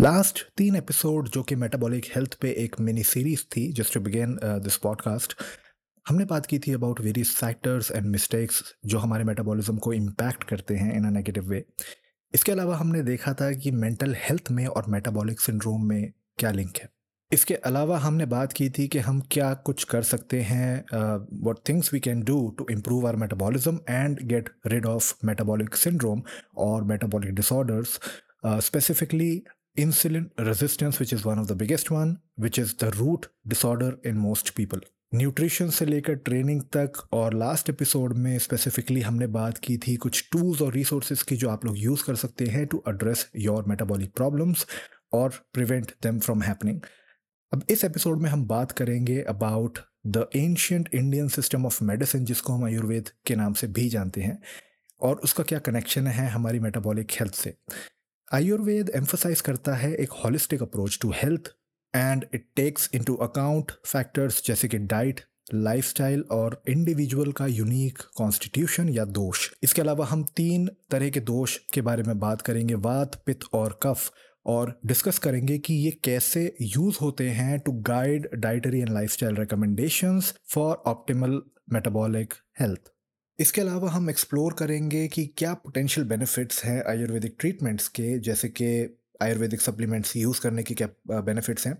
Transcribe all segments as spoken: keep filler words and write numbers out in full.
Last तीन episode जो कि मेटाबॉलिक हेल्थ पे एक मिनी सीरीज थी, just to begin this podcast, हमने बात की थी about various factors and mistakes जो हमारे मेटाबॉलिज्म को इम्पैक्ट करते हैं इन अ नेगेटिव वे। इसके अलावा हमने देखा था कि मेंटल हेल्थ में और मेटाबॉलिक सिंड्रोम में क्या लिंक है। इसके अलावा हमने बात की थी कि हम क्या कुछ कर सकते हैं, what things we can do to improve our metabolism and get rid of metabolic syndrome और metabolic disorders, specifically insulin resistance, which is one of the biggest one, which is the root disorder in most people. Nutrition से लेकर training तक। और last episode में specifically हमने बात की थी कुछ टूल्स और रिसोर्सेज की जो आप लोग यूज कर सकते हैं to address your metabolic problems और प्रिवेंट देम फ्रॉम हैपनिंग। अब इस एपिसोड में हम बात करेंगे about the ancient Indian system of medicine, जिसको हम आयुर्वेद के नाम से भी जानते हैं, और उसका क्या कनेक्शन है हमारी मेटाबॉलिक हेल्थ से। आयुर्वेद एम्फसाइज करता है एक holistic approach to health and it takes into account factors जैसे कि डाइट, लाइफस्टाइल और इंडिविजुअल का यूनिक कॉन्स्टिट्यूशन या दोष। इसके अलावा हम तीन तरह के दोष के बारे में बात करेंगे, वात, पित्त और कफ, और डिस्कस करेंगे कि ये कैसे यूज होते हैं to guide dietary and lifestyle recommendations for optimal metabolic health. इसके अलावा हम एक्सप्लोर करेंगे कि क्या पोटेंशियल बेनिफिट्स हैं आयुर्वेदिक ट्रीटमेंट्स के, जैसे कि आयुर्वेदिक सप्लीमेंट्स यूज़ करने के क्या बेनिफिट्स हैं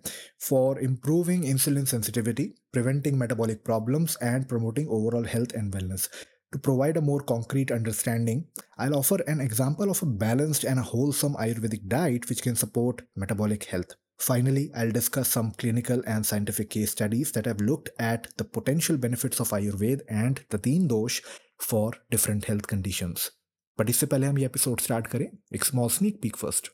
for improving insulin sensitivity, preventing metabolic problems and promoting overall health and wellness. To provide a more concrete understanding, I'll offer an example of a balanced and a wholesome Ayurvedic diet which can support metabolic health. Finally, I'll discuss some clinical and scientific case studies that have looked at the potential benefits of Ayurveda and the teen dosh for different health conditions. But इससे पहले हम ये episode start करें, एक small sneak peek first.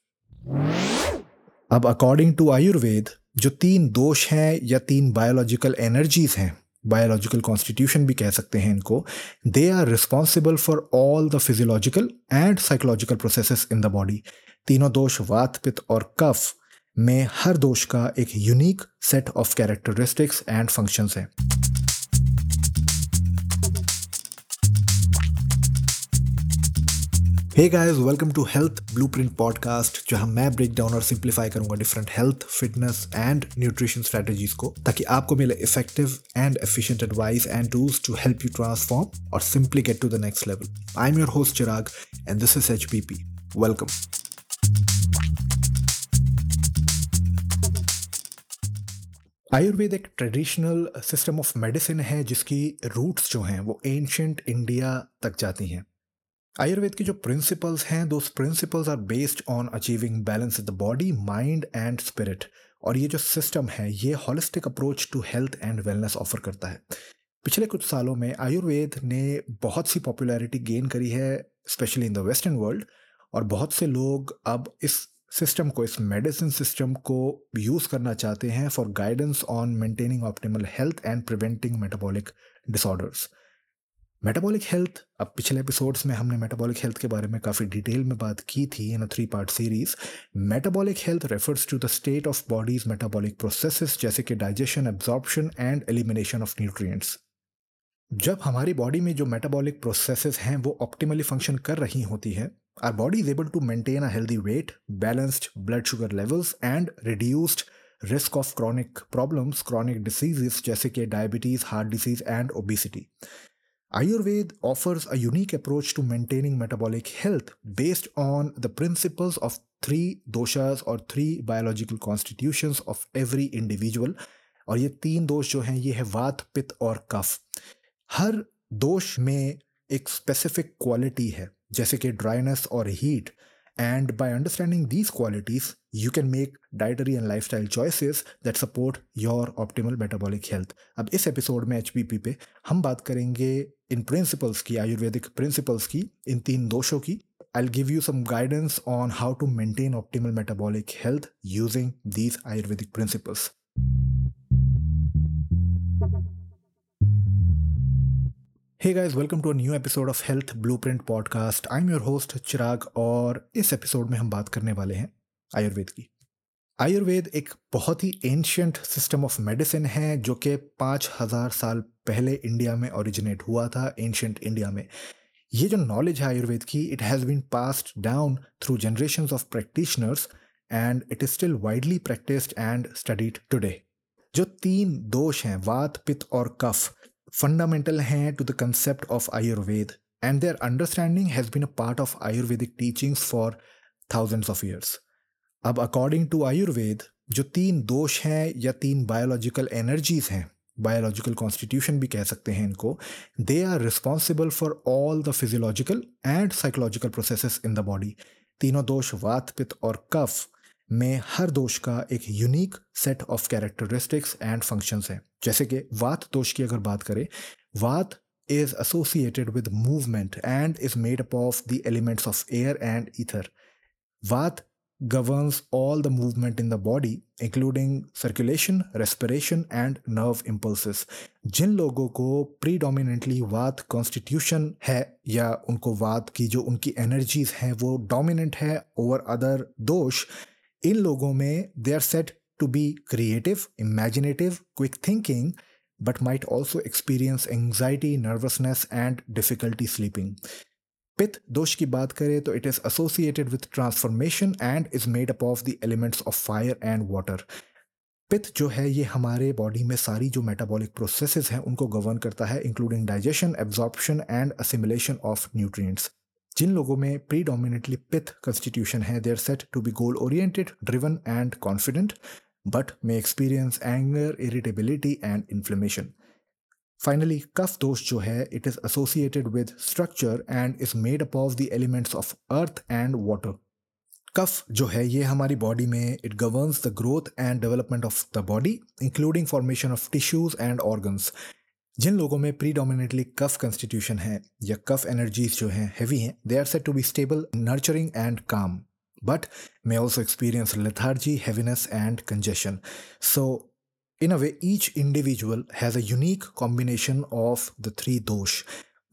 अब according to Ayurveda जो तीन दोष हैं या तीन बायोलॉजिकल एनर्जीज हैं, बायोलॉजिकल कॉन्स्टिट्यूशन भी कह सकते हैं इनको, they are responsible for all the physiological and psychological processes in the body. तीनों दोष वात, पित्त और कफ में हर दोष का एक unique set of characteristics and functions है। Hey guys, welcome to health blueprint podcast, जहां मैं ब्रेक डाउन और सिंप्लीफाई करूंगा different health, fitness and nutrition strategies को, ताकि आपको मिले effective and efficient advice and tools to help you transform और simply get to the next level. I am your host Chirag and this is H P P. Welcome. Ayurveda एक traditional system of medicine है जिसकी roots जो हैं वो ancient India तक जाती हैं। आयुर्वेद के जो प्रिंसिपल्स हैं, those principles are based on achieving balance in the body, mind and spirit. और ये जो सिस्टम है ये holistic approach to health and wellness offer करता है। पिछले कुछ सालों में आयुर्वेद ने बहुत सी पॉपुलैरिटी गेन करी है, specially in the western world, और बहुत से लोग अब इस सिस्टम को, इस मेडिसिन सिस्टम को यूज़ करना चाहते हैं for guidance on maintaining optimal health and preventing metabolic disorders. Metabolic health, अब पिछले एपिसोड्स में हमने मेटाबॉलिक हेल्थ के बारे में काफ़ी डिटेल में बात की थी in a three part series. Metabolic health refers to the state of body's metabolic processes जैसे कि digestion, absorption and elimination of nutrients. जब हमारी बॉडी में जो मेटाबॉलिक प्रोसेसेस हैं वो ऑप्टिमली फंक्शन कर रही होती है, our body is able to maintain a healthy weight, balanced blood sugar levels and reduced risk of chronic problems, chronic diseases जैसे कि diabetes, heart disease and obesity. Ayurveda offers a unique approach to maintaining metabolic health based on the principles of three doshas or three biological constitutions of every individual. और ये तीन दोष जो हैं ये है वात, पित्त और कफ। हर दोष में एक specific quality है जैसे कि ड्राइनेस और heat, and by understanding these qualities you can make dietary and lifestyle choices that support your optimal metabolic health. अब इस एपिसोड में एचपीपी पे हम बात करेंगे इन प्रिंसिपल्स की, आयुर्वेदिक प्रिंसिपल्स की, इन तीन दोषों की। I will give you some guidance on how to maintain optimal metabolic health using these Ayurvedic principles. Hey guys, welcome to a new episode of health blueprint podcast. I am your host Chirag और इस episode में हम बात करने वाले हैं आयुर्वेद की। आयुर्वेद एक बहुत ही एंशियंट सिस्टम ऑफ मेडिसिन है जो कि पाँच हज़ार साल पहले इंडिया में ओरिजिनेट हुआ था, एंशियंट इंडिया में। ये जो नॉलेज है आयुर्वेद की, it has been passed down through generations of practitioners and it is still widely practiced and studied today. जो तीन दोष हैं वात, पित्त और कफ fundamental हैं to the concept of Ayurveda, and their understanding has been a part of Ayurvedic teachings for thousands of years. अब according to Ayurveda, जो तीन दोष हैं या तीन biological energies हैं, biological constitution भी कह सकते हैं इनको, they are responsible for all the physiological and psychological processes in the body. तीनों दोष वात, पित्त और कफ में हर दोष का एक unique set of characteristics and functions हैं. जैसे कि वात दोष की अगर बात करें, vata is associated with movement and is made up of the elements of air and ether. Vata governs all the movement in the body, including circulation, respiration, and nerve impulses. जिन लोगों को predominantly वात constitution है या उनको वात की जो उनकी energies हैं वो dominant है over other दोष, इन लोगों में they are said to be creative, imaginative, quick thinking, but might also experience anxiety, nervousness, and difficulty sleeping. पित्त दोष की बात करें तो it is associated with transformation and is made up of the elements of fire and water. Pitta जो है ये हमारे बॉडी में सारी जो मेटाबॉलिक प्रोसेसेस हैं उनको गवर्न करता है, including digestion, absorption and assimilation of nutrients. जिन लोगों में प्रीडोमिनेटली पित्त कंस्टिट्यूशन है, they are said to be goal oriented, driven and confident, but may experience anger, irritability and inflammation. Finally, kapha dosha जो है it is associated with structure and is made up of the elements of earth and water. कफ जो है ये हमारी body में it governs the growth and development of the body, including formation of tissues and organs. जिन लोगों में predominantly कफ constitution है या कफ energies जो हैं heavy हैं, they are said to be stable, nurturing and calm, but may also experience lethargy, heaviness and congestion. So in a way, each individual has a unique combination of the three dosh,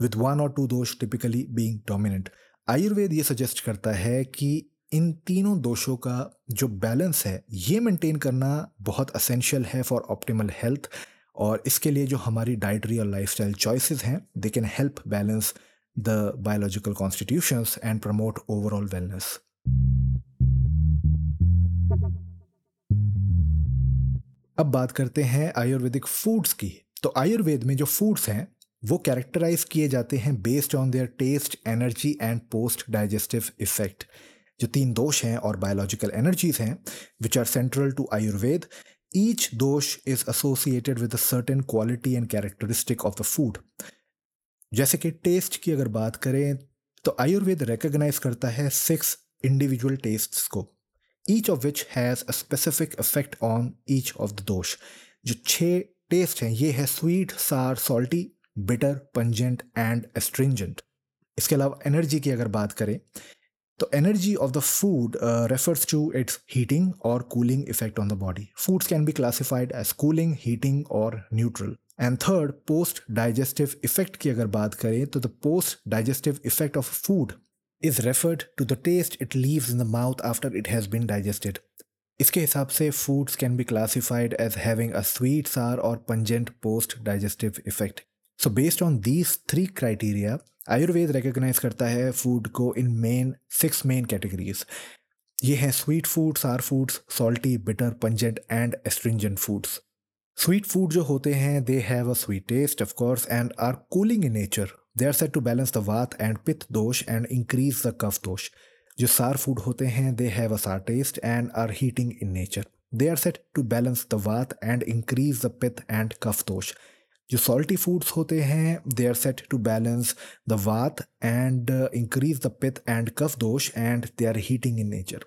with one or two dosh typically being dominant. Ayurveda ये suggest करता है कि इन तीनों दोषों का जो balance है ये मेंटेन करना बहुत असेंशियल है फॉर ऑप्टिमल हेल्थ, और इसके लिए जो हमारी डाइटरी और लाइफस्टाइल चॉइसेस हैं they can help balance the biological constitutions and promote overall wellness. अब बात करते हैं आयुर्वेदिक फूड्स की. तो आयुर्वेद में जो फूड्स हैं वो कैरेक्टराइज किए जाते हैं based on their taste, energy and post digestive effect. जो तीन दोष हैं और बायोलॉजिकल एनर्जीज हैं which are central to Ayurveda, each dosha is associated with a certain quality and characteristic of the food. जैसे कि टेस्ट की अगर बात करें तो आयुर्वेद रिकॉग्नाइज करता है सिक्स इंडिविजुअल टेस्ट्स को, each of which has a specific effect on each of the dosh. जो छह टेस्ट हैं ये है sweet, sour, salty, bitter, pungent and astringent. इसके अलावा एनर्जी की अगर बात करें तो energy of the food refers to its heating और cooling effect on the body. Foods can be classified as cooling, heating और neutral. And third, post digestive effect की अगर बात करें तो the post digestive effect of food is referred to the taste it leaves in the mouth after it has been digested. इसके हिसाब से foods can be classified as having a sweet, sour or pungent post-digestive effect. So based on these three criteria, Ayurveda recognize करता है food को in main six main categories. ये हैं sweet foods, sour foods, salty, bitter, pungent and astringent foods. Sweet food जो होते हैं they have a sweet taste of course and are cooling in nature. They are said to balance the Vata and Pitta dosh and increase the Kapha dosh. जो sour food होते हैं they have a sour taste and are heating in nature. They are said to balance the Vata and increase the Pitta and Kapha dosh. जो salty foods होते हैं they are said to balance the Vata and uh, increase the Pitta and Kapha dosh and they are heating in nature.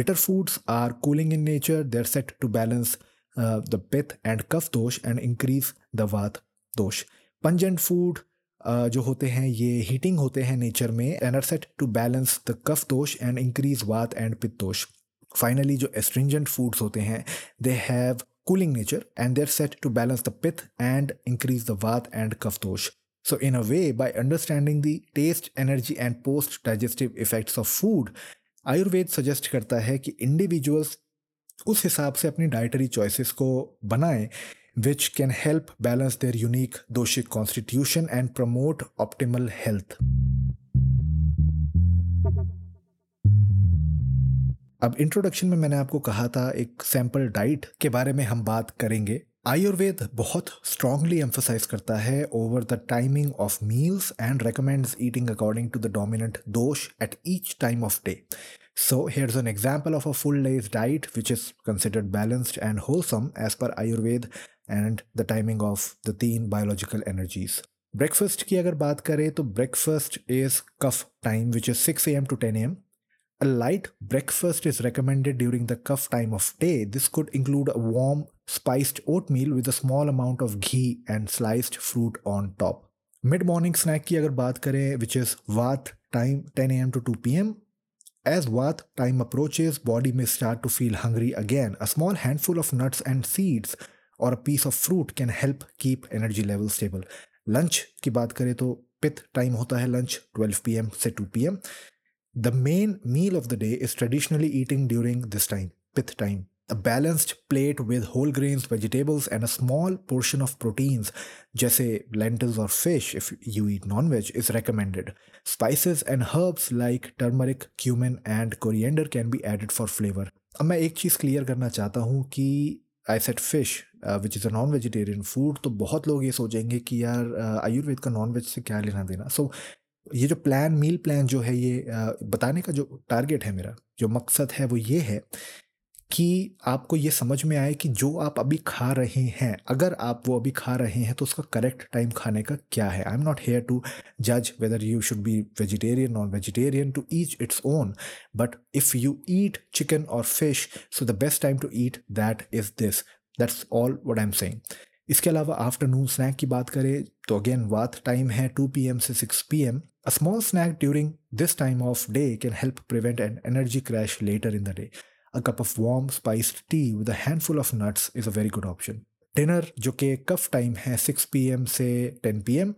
Bitter foods are cooling in nature. They are said to balance uh, the Pitta and Kapha dosh and increase the Vata dosh. Pungent food Uh, जो होते हैं ये heating होते हैं nature में and are set to balance the kapha dosha and increase वात and पित्त दोष. फाइनली जो एस्ट्रिंजेंट फूड्स होते हैं they have cooling nature and they are set to balance the pitta and increase the vata and kapha dosha. So in a way by understanding the taste, energy and post digestive effects of food, Ayurveda suggest करता है कि individuals उस हिसाब से अपनी dietary choices को बनाएं which can help balance their unique doshic constitution and promote optimal health. अब इंट्रोडक्शन में मैंने आपको कहा था एक सैंपल डाइट के बारे में हम बात करेंगे। आयुर्वेद बहुत स्ट्रांगली एम्फोसाइज करता है over the timing of meals and recommends eating according to the dominant dosha at each time of day. So here's an example of a full day's diet which is considered balanced and wholesome as per Ayurveda and the timing of the three biological energies. Breakfast की अगर बात करें तो breakfast is cuff time which is six a.m. to ten a.m. A light breakfast is recommended during the cuff time of day. This could include a warm spiced oatmeal with a small amount of ghee and sliced fruit on top. Mid-morning snack की अगर बात करें which is Vata time ten a.m. to two p.m. As Vata time approaches, body may start to feel hungry again. A small handful of nuts and seeds or a piece of fruit can help keep energy levels stable. Lunch की बात करें तो Pitta time होता है lunch twelve p.m. से two p.m. The main meal of the day is traditionally eating during this time, Pitta time. A balanced plate with whole grains, vegetables and a small portion of proteins जैसे lentils or fish if you eat non-veg is recommended. Spices and herbs like turmeric, cumin and coriander can be added for flavor. अब मैं एक चीज़ clear करना चाहता हूँ कि I said fish uh, which is a non-vegetarian food तो बहुत लोग ये सोचेंगे कि यार uh, आयुर्वेद का non-veg से क्या लेना देना। So ये जो प्लान मील प्लान जो है ये uh, बताने का जो टारगेट है मेरा जो मकसद है वो ये है कि आपको ये समझ में आए कि जो आप अभी खा रहे हैं अगर आप वो अभी खा रहे हैं तो उसका करेक्ट टाइम खाने का क्या है। I am not here to जज whether you should be vegetarian non vegetarian to each its own but if you eat chicken और fish so the best time to eat that is this that's all what I am saying. इसके अलावा afternoon snack की बात करें तो again Vata time है two p.m. से six p.m. A small snack during this time of day can help prevent an energy crash later in the day. A cup of warm spiced tea with a handful of nuts is a very good option. Dinner जो कि cuff time है six p.m. से ten p.m.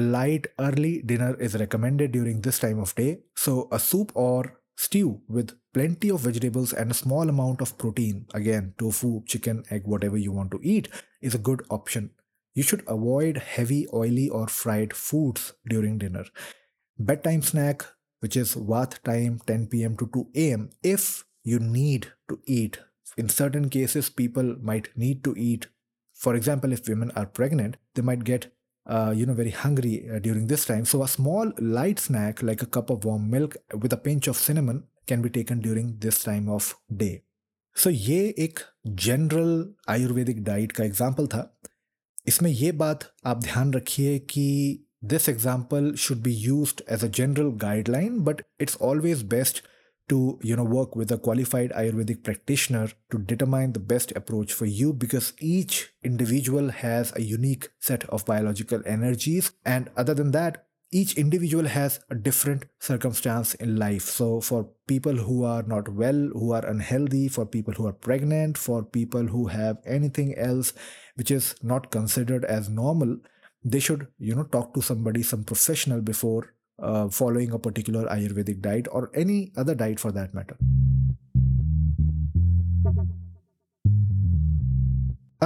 A light early dinner is recommended during this time of day. So a soup or stew with plenty of vegetables and a small amount of protein, again tofu, chicken, egg, whatever you want to eat, is a good option. You should avoid heavy, oily or fried foods during dinner. Bedtime snack which is Vata time ten p.m. to two a.m. if you need to eat. In certain cases, people might need to eat. For example, if women are pregnant, they might get uh, you know, very hungry uh, during this time. So a small light snack like a cup of warm milk with a pinch of cinnamon can be taken during this time of day. So ये एक general Ayurvedic diet का example था। इसमें ये बात आप ध्यान रखिए कि this example should be used as a general guideline, but it's always best to you know work with a qualified Ayurvedic practitioner to determine the best approach for you because each individual has a unique set of biological energies and other than that each individual has a different circumstance in life. So for people who are not well, who are unhealthy, for people who are pregnant, for people who have anything else which is not considered as normal, they should you know talk to somebody, some professional before Uh, following a particular Ayurvedic diet or any other diet for that matter.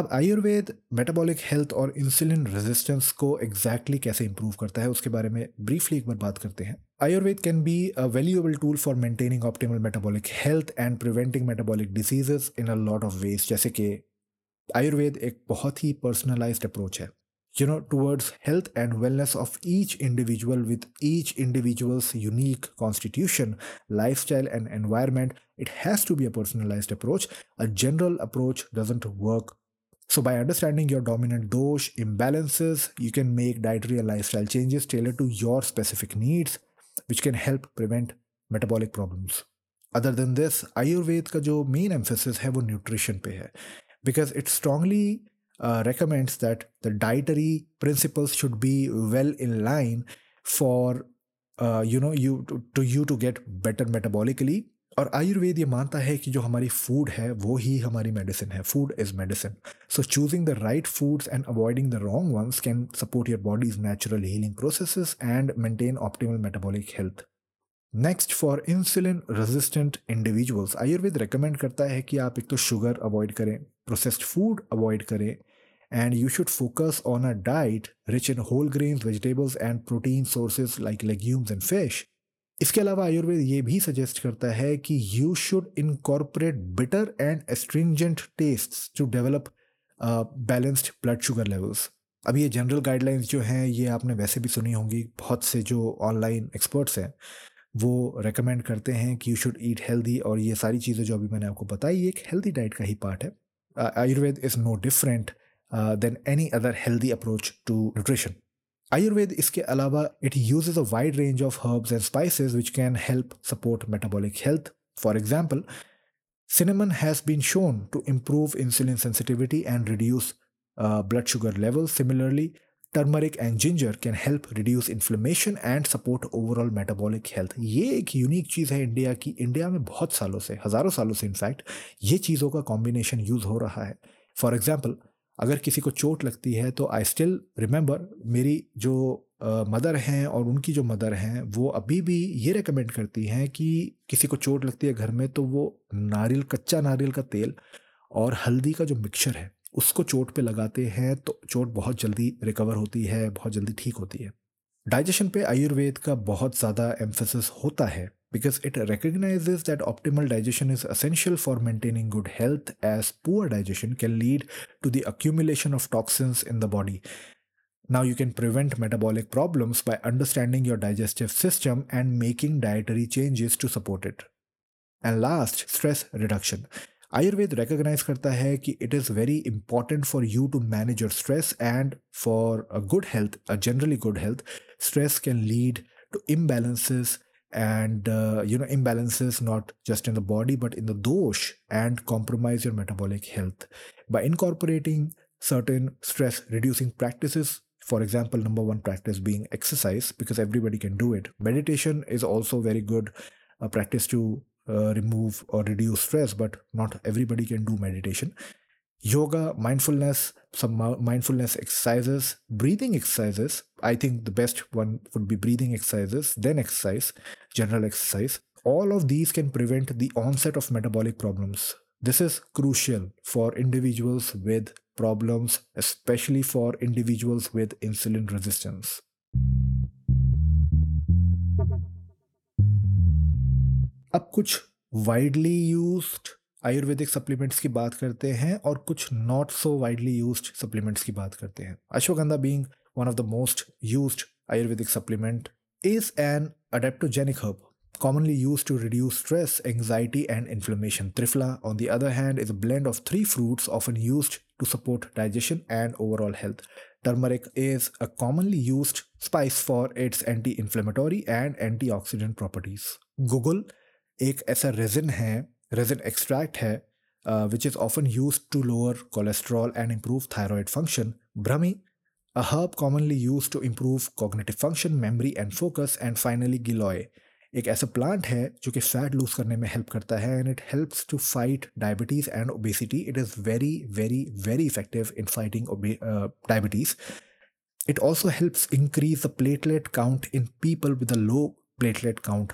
अब Ayurveda metabolic health और insulin resistance को exactly कैसे improve करता है उसके बारे में briefly एक बार बात करते हैं। Ayurveda can be a valuable tool for maintaining optimal metabolic health and preventing metabolic diseases in a lot of ways. जैसे कि आयुर्वेद एक बहुत ही पर्सनलाइज्ड अप्रोच है you know, towards health and wellness of each individual with each individual's unique constitution, lifestyle and environment. It has to be a personalized approach. A general approach doesn't work. So by understanding your dominant dosh, imbalances, you can make dietary and lifestyle changes tailored to your specific needs, which can help prevent metabolic problems. Other than this, Ayurveda ka jo main emphasis hai wo nutrition pe hai, because it strongly Uh, recommends that the dietary principles should be well in line for uh, you know you to, to you to get better metabolically. और आयुर्वेद ये मानता है कि जो हमारी food है वो ही हमारी मेडिसिन है. Food is medicine. So choosing the right foods and avoiding the wrong ones can support your body's natural healing processes and maintain optimal metabolic health. Next for insulin resistant individuals Ayurveda recommend करता है कि आप एक तो sugar avoid करें, processed food avoid करें and you should focus on a diet rich in whole grains, vegetables and protein sources like legumes and fish. इसके अलावा आयुर्वेद ये भी सजेस्ट करता है कि you should incorporate bitter and astringent tastes to develop balanced blood sugar levels. अब ये general guidelines जो हैं ये आपने वैसे भी सुनी होंगी, बहुत से जो ऑनलाइन एक्सपर्ट्स हैं वो रेकमेंड करते हैं कि यू शुड ईट हेल्दी, और ये सारी चीज़ें जो अभी मैंने आपको बताई एक हेल्दी डाइट का ही पार्ट है। Ayurveda is no different than any other healthy approach to nutrition. Ayurveda इसके अलावा it uses a wide range of herbs and spices which can help support metabolic health. For example, cinnamon has been shown to improve insulin sensitivity and reduce uh, blood sugar levels. Similarly, turmeric and ginger can help reduce inflammation and support overall metabolic health. ये एक unique चीज़ है India की। India में बहुत सालों से, हज़ारों सालों से इनफैक्ट ये चीज़ों का कॉम्बिनेशन यूज़ हो रहा है। फॉर एग्जाम्पल, अगर किसी को चोट लगती है तो आई स्टिल रिमेंबर मेरी जो मदर uh, हैं और उनकी जो मदर हैं वो अभी भी ये रेकमेंड करती हैं कि किसी को चोट लगती है घर में तो वो नारियल, कच्चा नारियल का तेल और हल्दी का जो मिक्सचर है उसको चोट पे लगाते हैं तो चोट बहुत जल्दी रिकवर होती है, बहुत जल्दी ठीक होती है। डाइजेशन पे आयुर्वेद का बहुत ज़्यादा एम्फेसिस होता है because it recognises that optimal digestion is essential for maintaining good health as poor digestion can lead to the accumulation of toxins in the body. Now you can prevent metabolic problems by understanding your digestive system and making dietary changes to support it. And last, stress reduction. Ayurveda recognizes करता है कि it is very important for you to manage your stress and for a good health, a generally good health, stress can lead to imbalances and uh, you know imbalances not just in the body but in the dosh and compromise your metabolic health. By incorporating certain stress reducing practices, for example, number one practice being exercise, because everybody can do it. Meditation is also very good uh, practice to uh, remove or reduce stress, but not everybody can do meditation. Yoga, mindfulness, some mindfulness exercises, breathing exercises. I think the best one would be breathing exercises, then exercise, general exercise. All of these can prevent the onset of metabolic problems. This is crucial for individuals with problems, especially for individuals with insulin resistance. अब कुछ widely used Ayurvedic supplements की बात करते हैं और कुछ not so widely used supplements की बात करते हैं. Ashwagandha being one of the most used Ayurvedic supplement is an adaptogenic herb, commonly used to reduce stress, anxiety and inflammation. Triphala, on the other hand, is a blend of three fruits often used to support digestion and overall health. Turmeric is a commonly used spice for its anti-inflammatory and antioxidant properties. Guggul, एक ऐसा resin है, resin extract है, uh, which is often used to lower cholesterol and improve thyroid function. Brahmi, a herb commonly used to improve cognitive function, memory and focus. And finally, Giloy, एक ऐसा plant है जो कि fat loose करने में help करता है and it helps to fight diabetes and obesity. It is very very very effective in fighting diabetes. It also helps increase the platelet count in people with a low platelet count.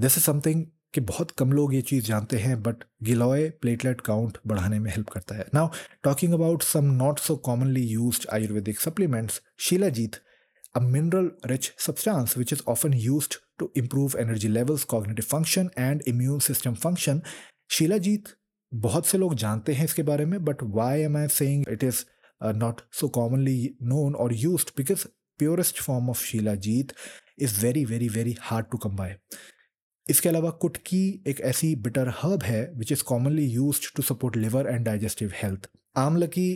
This is something कि बहुत कम लोग ये चीज़ जानते हैं, but giloy platelet count बढ़ाने में help करता है. Now talking about some not so commonly used Ayurvedic supplements, shilajit, a mineral-rich substance which is often used to improve energy levels, cognitive function and immune system function. Shilajit, बहुत से लोग जानते हैं इसके बारे में, but why am I saying it is uh, not so commonly known or used? Because purest form of Shilajit is very, very, very hard to come by. इसके अलावा कुटकी एक ऐसी bitter herb है which is commonly used to support liver and digestive health. Amalaki,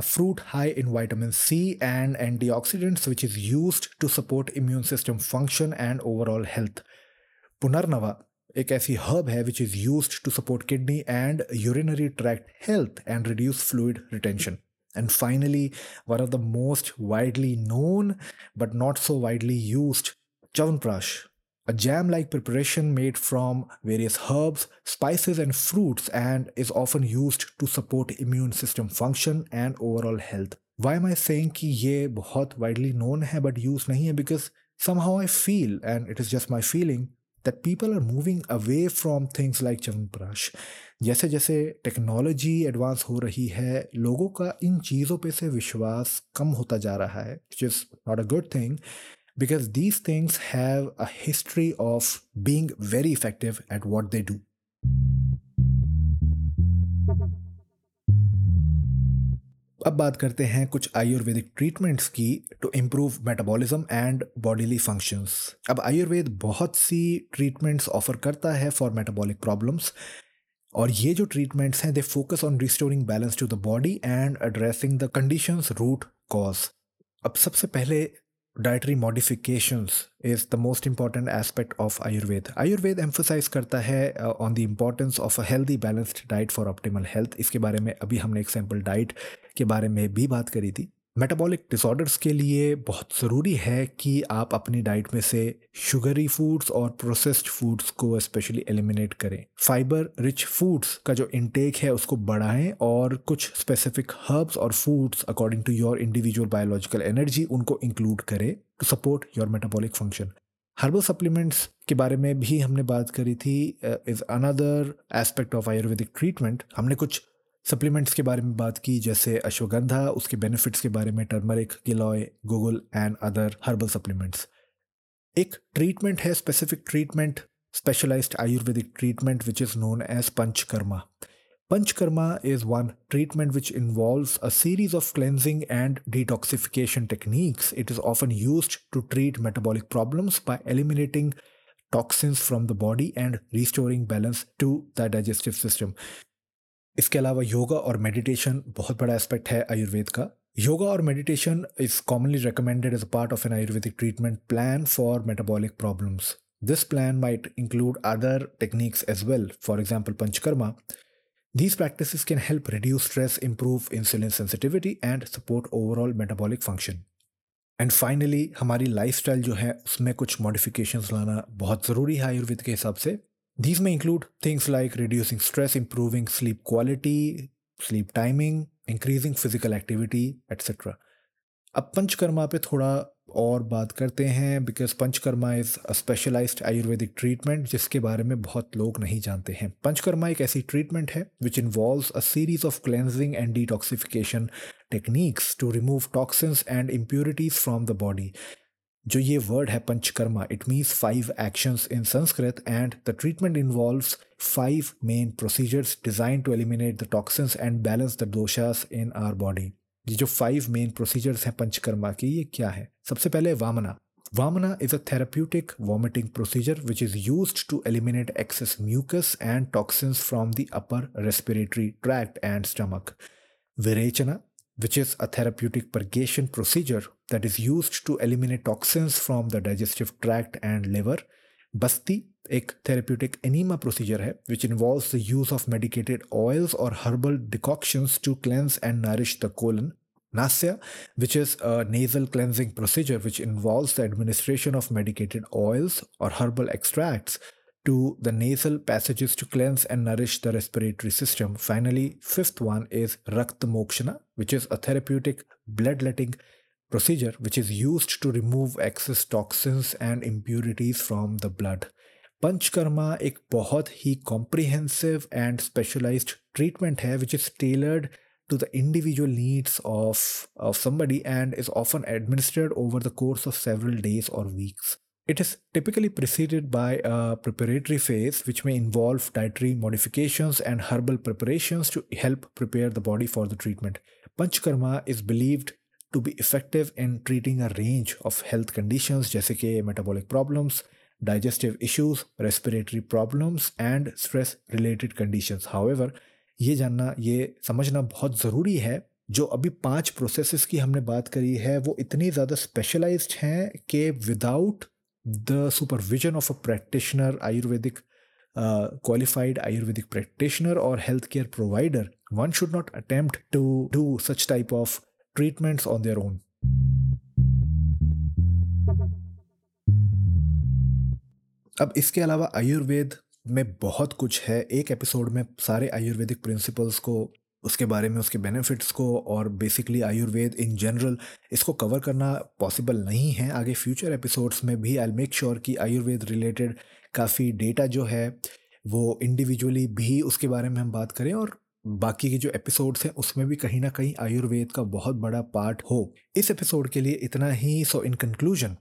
a fruit high in vitamin C and antioxidants which is used to support immune system function and overall health. Punarnava, एक ऐसी herb है which is used to support kidney and urinary tract health and reduce fluid retention. And finally, one of the most widely known but not so widely used, Chyawanprash, a jam-like preparation made from various herbs, spices and fruits and is often used to support immune system function and overall health. Why am I saying कि ये बहुत widely known है but used नहीं है? Because somehow I feel, and it is just my feeling, that people are moving away from things like Chyawanprash. जैसे जैसे technology advance हो रही है लोगों का इन चीज़ों पे से विश्वास कम होता जा रहा है, which is not a good thing. because these things have a history of being very effective at what they do. अब बात करते हैं कुछ आयुर्वेदिक ट्रीटमेंट्स की to improve metabolism and bodily functions. अब आयुर्वेद बहुत सी ट्रीटमेंट्स ऑफर करता है फॉर मेटाबॉलिक प्रॉब्लम्स, और ये जो ट्रीटमेंट्स हैं they focus on restoring balance to the body and addressing the conditions root cause. अब सबसे पहले dietary modifications is the most important aspect of Ayurveda. Ayurveda emphasise करता है on the importance of a healthy balanced diet for optimal health. इसके बारे में अभी हमने एक सैम्पल डाइट के बारे में भी बात करी थी। मेटाबॉलिक डिसऑर्डर्स के लिए बहुत ज़रूरी है कि आप अपनी डाइट में से शुगरी फूड्स और प्रोसेस्ड फूड्स को स्पेशली एलिमिनेट करें। फाइबर रिच फूड्स का जो इंटेक है उसको बढ़ाएं और कुछ स्पेसिफिक हर्ब्स और foods according to your individual biological energy उनको इंक्लूड करें to support your metabolic function. Herbal supplements के बारे में भी हमने बात करी थी, is another aspect of Ayurvedic treatment. हमने कुछ सप्लीमेंट्स के बारे में बात की, जैसे अश्वगंधा, उसके बेनिफिट्स के बारे में, turmeric, giloy, guggul and other herbal supplements. एक ट्रीटमेंट है, specific treatment, specialised Ayurvedic treatment which is known as panchakarma. Panchakarma is one treatment which involves a series of cleansing and detoxification techniques. It is often used to treat metabolic problems by eliminating toxins from the body and restoring balance to the digestive system. इसके अलावा योगा और meditation बहुत बड़ा aspect है आयुर्वेद का। योगा और meditation is commonly recommended as a part of an Ayurvedic treatment plan for metabolic problems. This plan might include other techniques as well, for example panchakarma. These practices can help reduce stress, improve insulin sensitivity and support overall metabolic function. And finally, हमारी lifestyle जो है उसमें कुछ modifications लाना बहुत ज़रूरी है आयुर्वेद के हिसाब से. These may include things like reducing stress, improving sleep quality, sleep timing, increasing physical activity, et cetera. अब पंचकर्मा पे थोड़ा और बात करते हैं, because panchakarma is a specialized Ayurvedic treatment जिसके बारे में बहुत लोग नहीं जानते हैं. पंचकर्मा एक ऐसी treatment है which involves a series of cleansing and detoxification techniques to remove toxins and impurities from the body. जो ये वर्ड है panchakarma, it means five actions in Sanskrit, and the treatment involves five main procedures design to eliminate the toxins and balance the doshas in our body. ये जो five main procedures हैं पंचकर्मा की, ये क्या है? सबसे पहले vamana. Vamana is a therapeutic vomiting procedure which is used to eliminate excess mucus and toxins from the upper respiratory tract and stomach. Virechana, which is a therapeutic purgation procedure that is used to eliminate toxins from the digestive tract and liver. Basti, a therapeutic enema procedure hai, which involves the use of medicated oils or herbal decoctions to cleanse and nourish the colon. Nasya, which is a nasal cleansing procedure which involves the administration of medicated oils or herbal extracts to the nasal passages to cleanse and nourish the respiratory system. Finally, fifth one is Raktamokshana, which is a therapeutic bloodletting procedure which is used to remove excess toxins and impurities from the blood. Panchkarma एक बहुत ही comprehensive and specialized treatment है which is tailored to the individual needs of, of somebody and is often administered over the course of several days or weeks. It is typically preceded by a preparatory phase which may involve dietary modifications and herbal preparations to help prepare the body for the treatment. Panchakarma is believed to be effective in treating a range of health conditions जैसे कि metabolic problems, digestive issues, respiratory problems and stress related conditions. However, ये जानना, ये समझना बहुत ज़रूरी है, जो अभी पांच processes की हमने बात करी है वो इतनी ज़्यादा specialized हैं कि without the supervision of a practitioner, Ayurvedic, uh, qualified Ayurvedic practitioner or healthcare provider, one should not attempt to do such type of treatments on their own. अब इसके अलावा आयुर्वेद में बहुत कुछ है. एक एपिसोड में सारे आयुर्वेदिक प्रिंसिपल्स को, उसके बारे में, उसके बेनिफिट्स को और बेसिकली आयुर्वेद इन जनरल, इसको कवर करना पॉसिबल नहीं है. आगे फ्यूचर एपिसोड्स में भी आई मेक श्योर कि आयुर्वेद रिलेटेड काफ़ी डेटा जो है वो इंडिविजुअली भी उसके बारे में हम बात करें, और बाकी के जो एपिसोड्स हैं उसमें भी कहीं ना कहीं आयुर्वेद का बहुत बड़ा पार्ट हो. इस एपिसोड के लिए इतना ही. So in conclusion,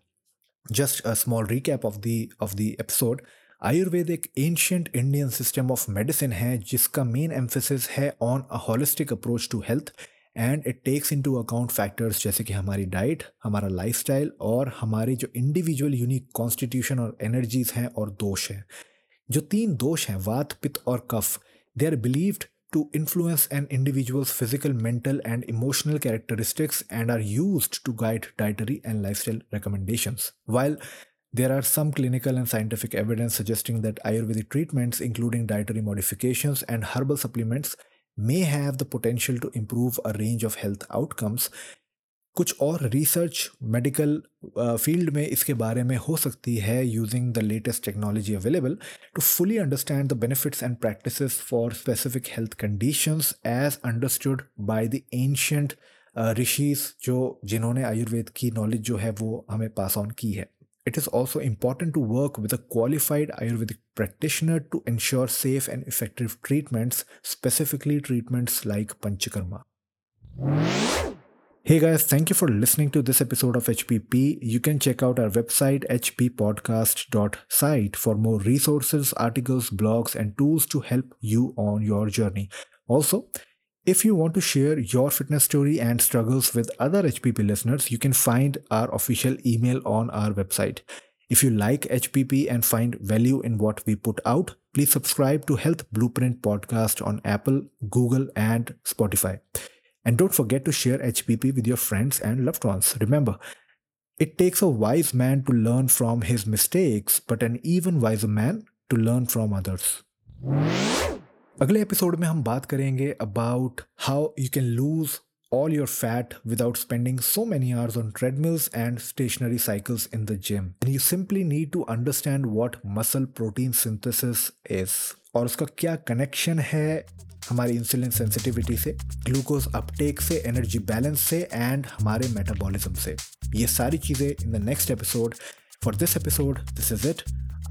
just a small recap of the of the episode. Ayurveda एक ancient Indian system of medicine है जिसका मेन एम्फेसिस है on a holistic approach to health and it takes into account factors जैसे कि हमारी diet, हमारा lifestyle और हमारी जो इंडिविजुअल यूनिक कॉन्स्टिट्यूशन और एनर्जीज हैं और दोष हैं. जो तीन दोष हैं वात, पित्त और kapha, they are believed to influence an individual's physical, mental and emotional characteristics and are used to guide dietary and lifestyle recommendations. While there are some clinical and scientific evidence suggesting that Ayurvedic treatments, including dietary modifications and herbal supplements, may have the potential to improve a range of health outcomes, कुछ और research medical field में इसके बारे में हो सकती है using the latest technology available to fully understand the benefits and practices for specific health conditions as understood by the ancient rishis जो जिन्होंने आयुर्वेद की नॉलेज जो है वो हमें पास ऑन की है. It is also important to work with a qualified Ayurvedic practitioner to ensure safe and effective treatments, specifically treatments like Panchakarma. Hey guys, thank you for listening to this episode of H P P. You can check out our website h p podcast dot site for more resources, articles, blogs and tools to help you on your journey. Also, if you want to share your fitness story and struggles with other H P P listeners, you can find our official email on our website. If you like H P P and find value in what we put out, please subscribe to Health Blueprint Podcast on Apple, Google and Spotify. And don't forget to share H P P with your friends and loved ones. Remember, it takes a wise man to learn from his mistakes, but an even wiser man to learn from others. अगले episode में हम बात करेंगे about how you can lose all your fat without spending so many hours on treadmills and stationary cycles in the gym. And you simply need to understand what muscle protein synthesis is. और उसका क्या connection है हमारी insulin sensitivity से, glucose uptake से, energy balance से and हमारे metabolism से. ये सारी चीज़ें in the next episode. For this episode this is it.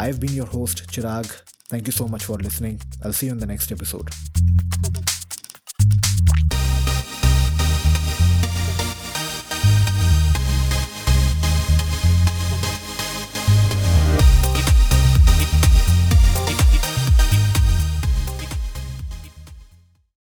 I have been your host Chirag. Thank you so much for listening. I will see you in the next episode.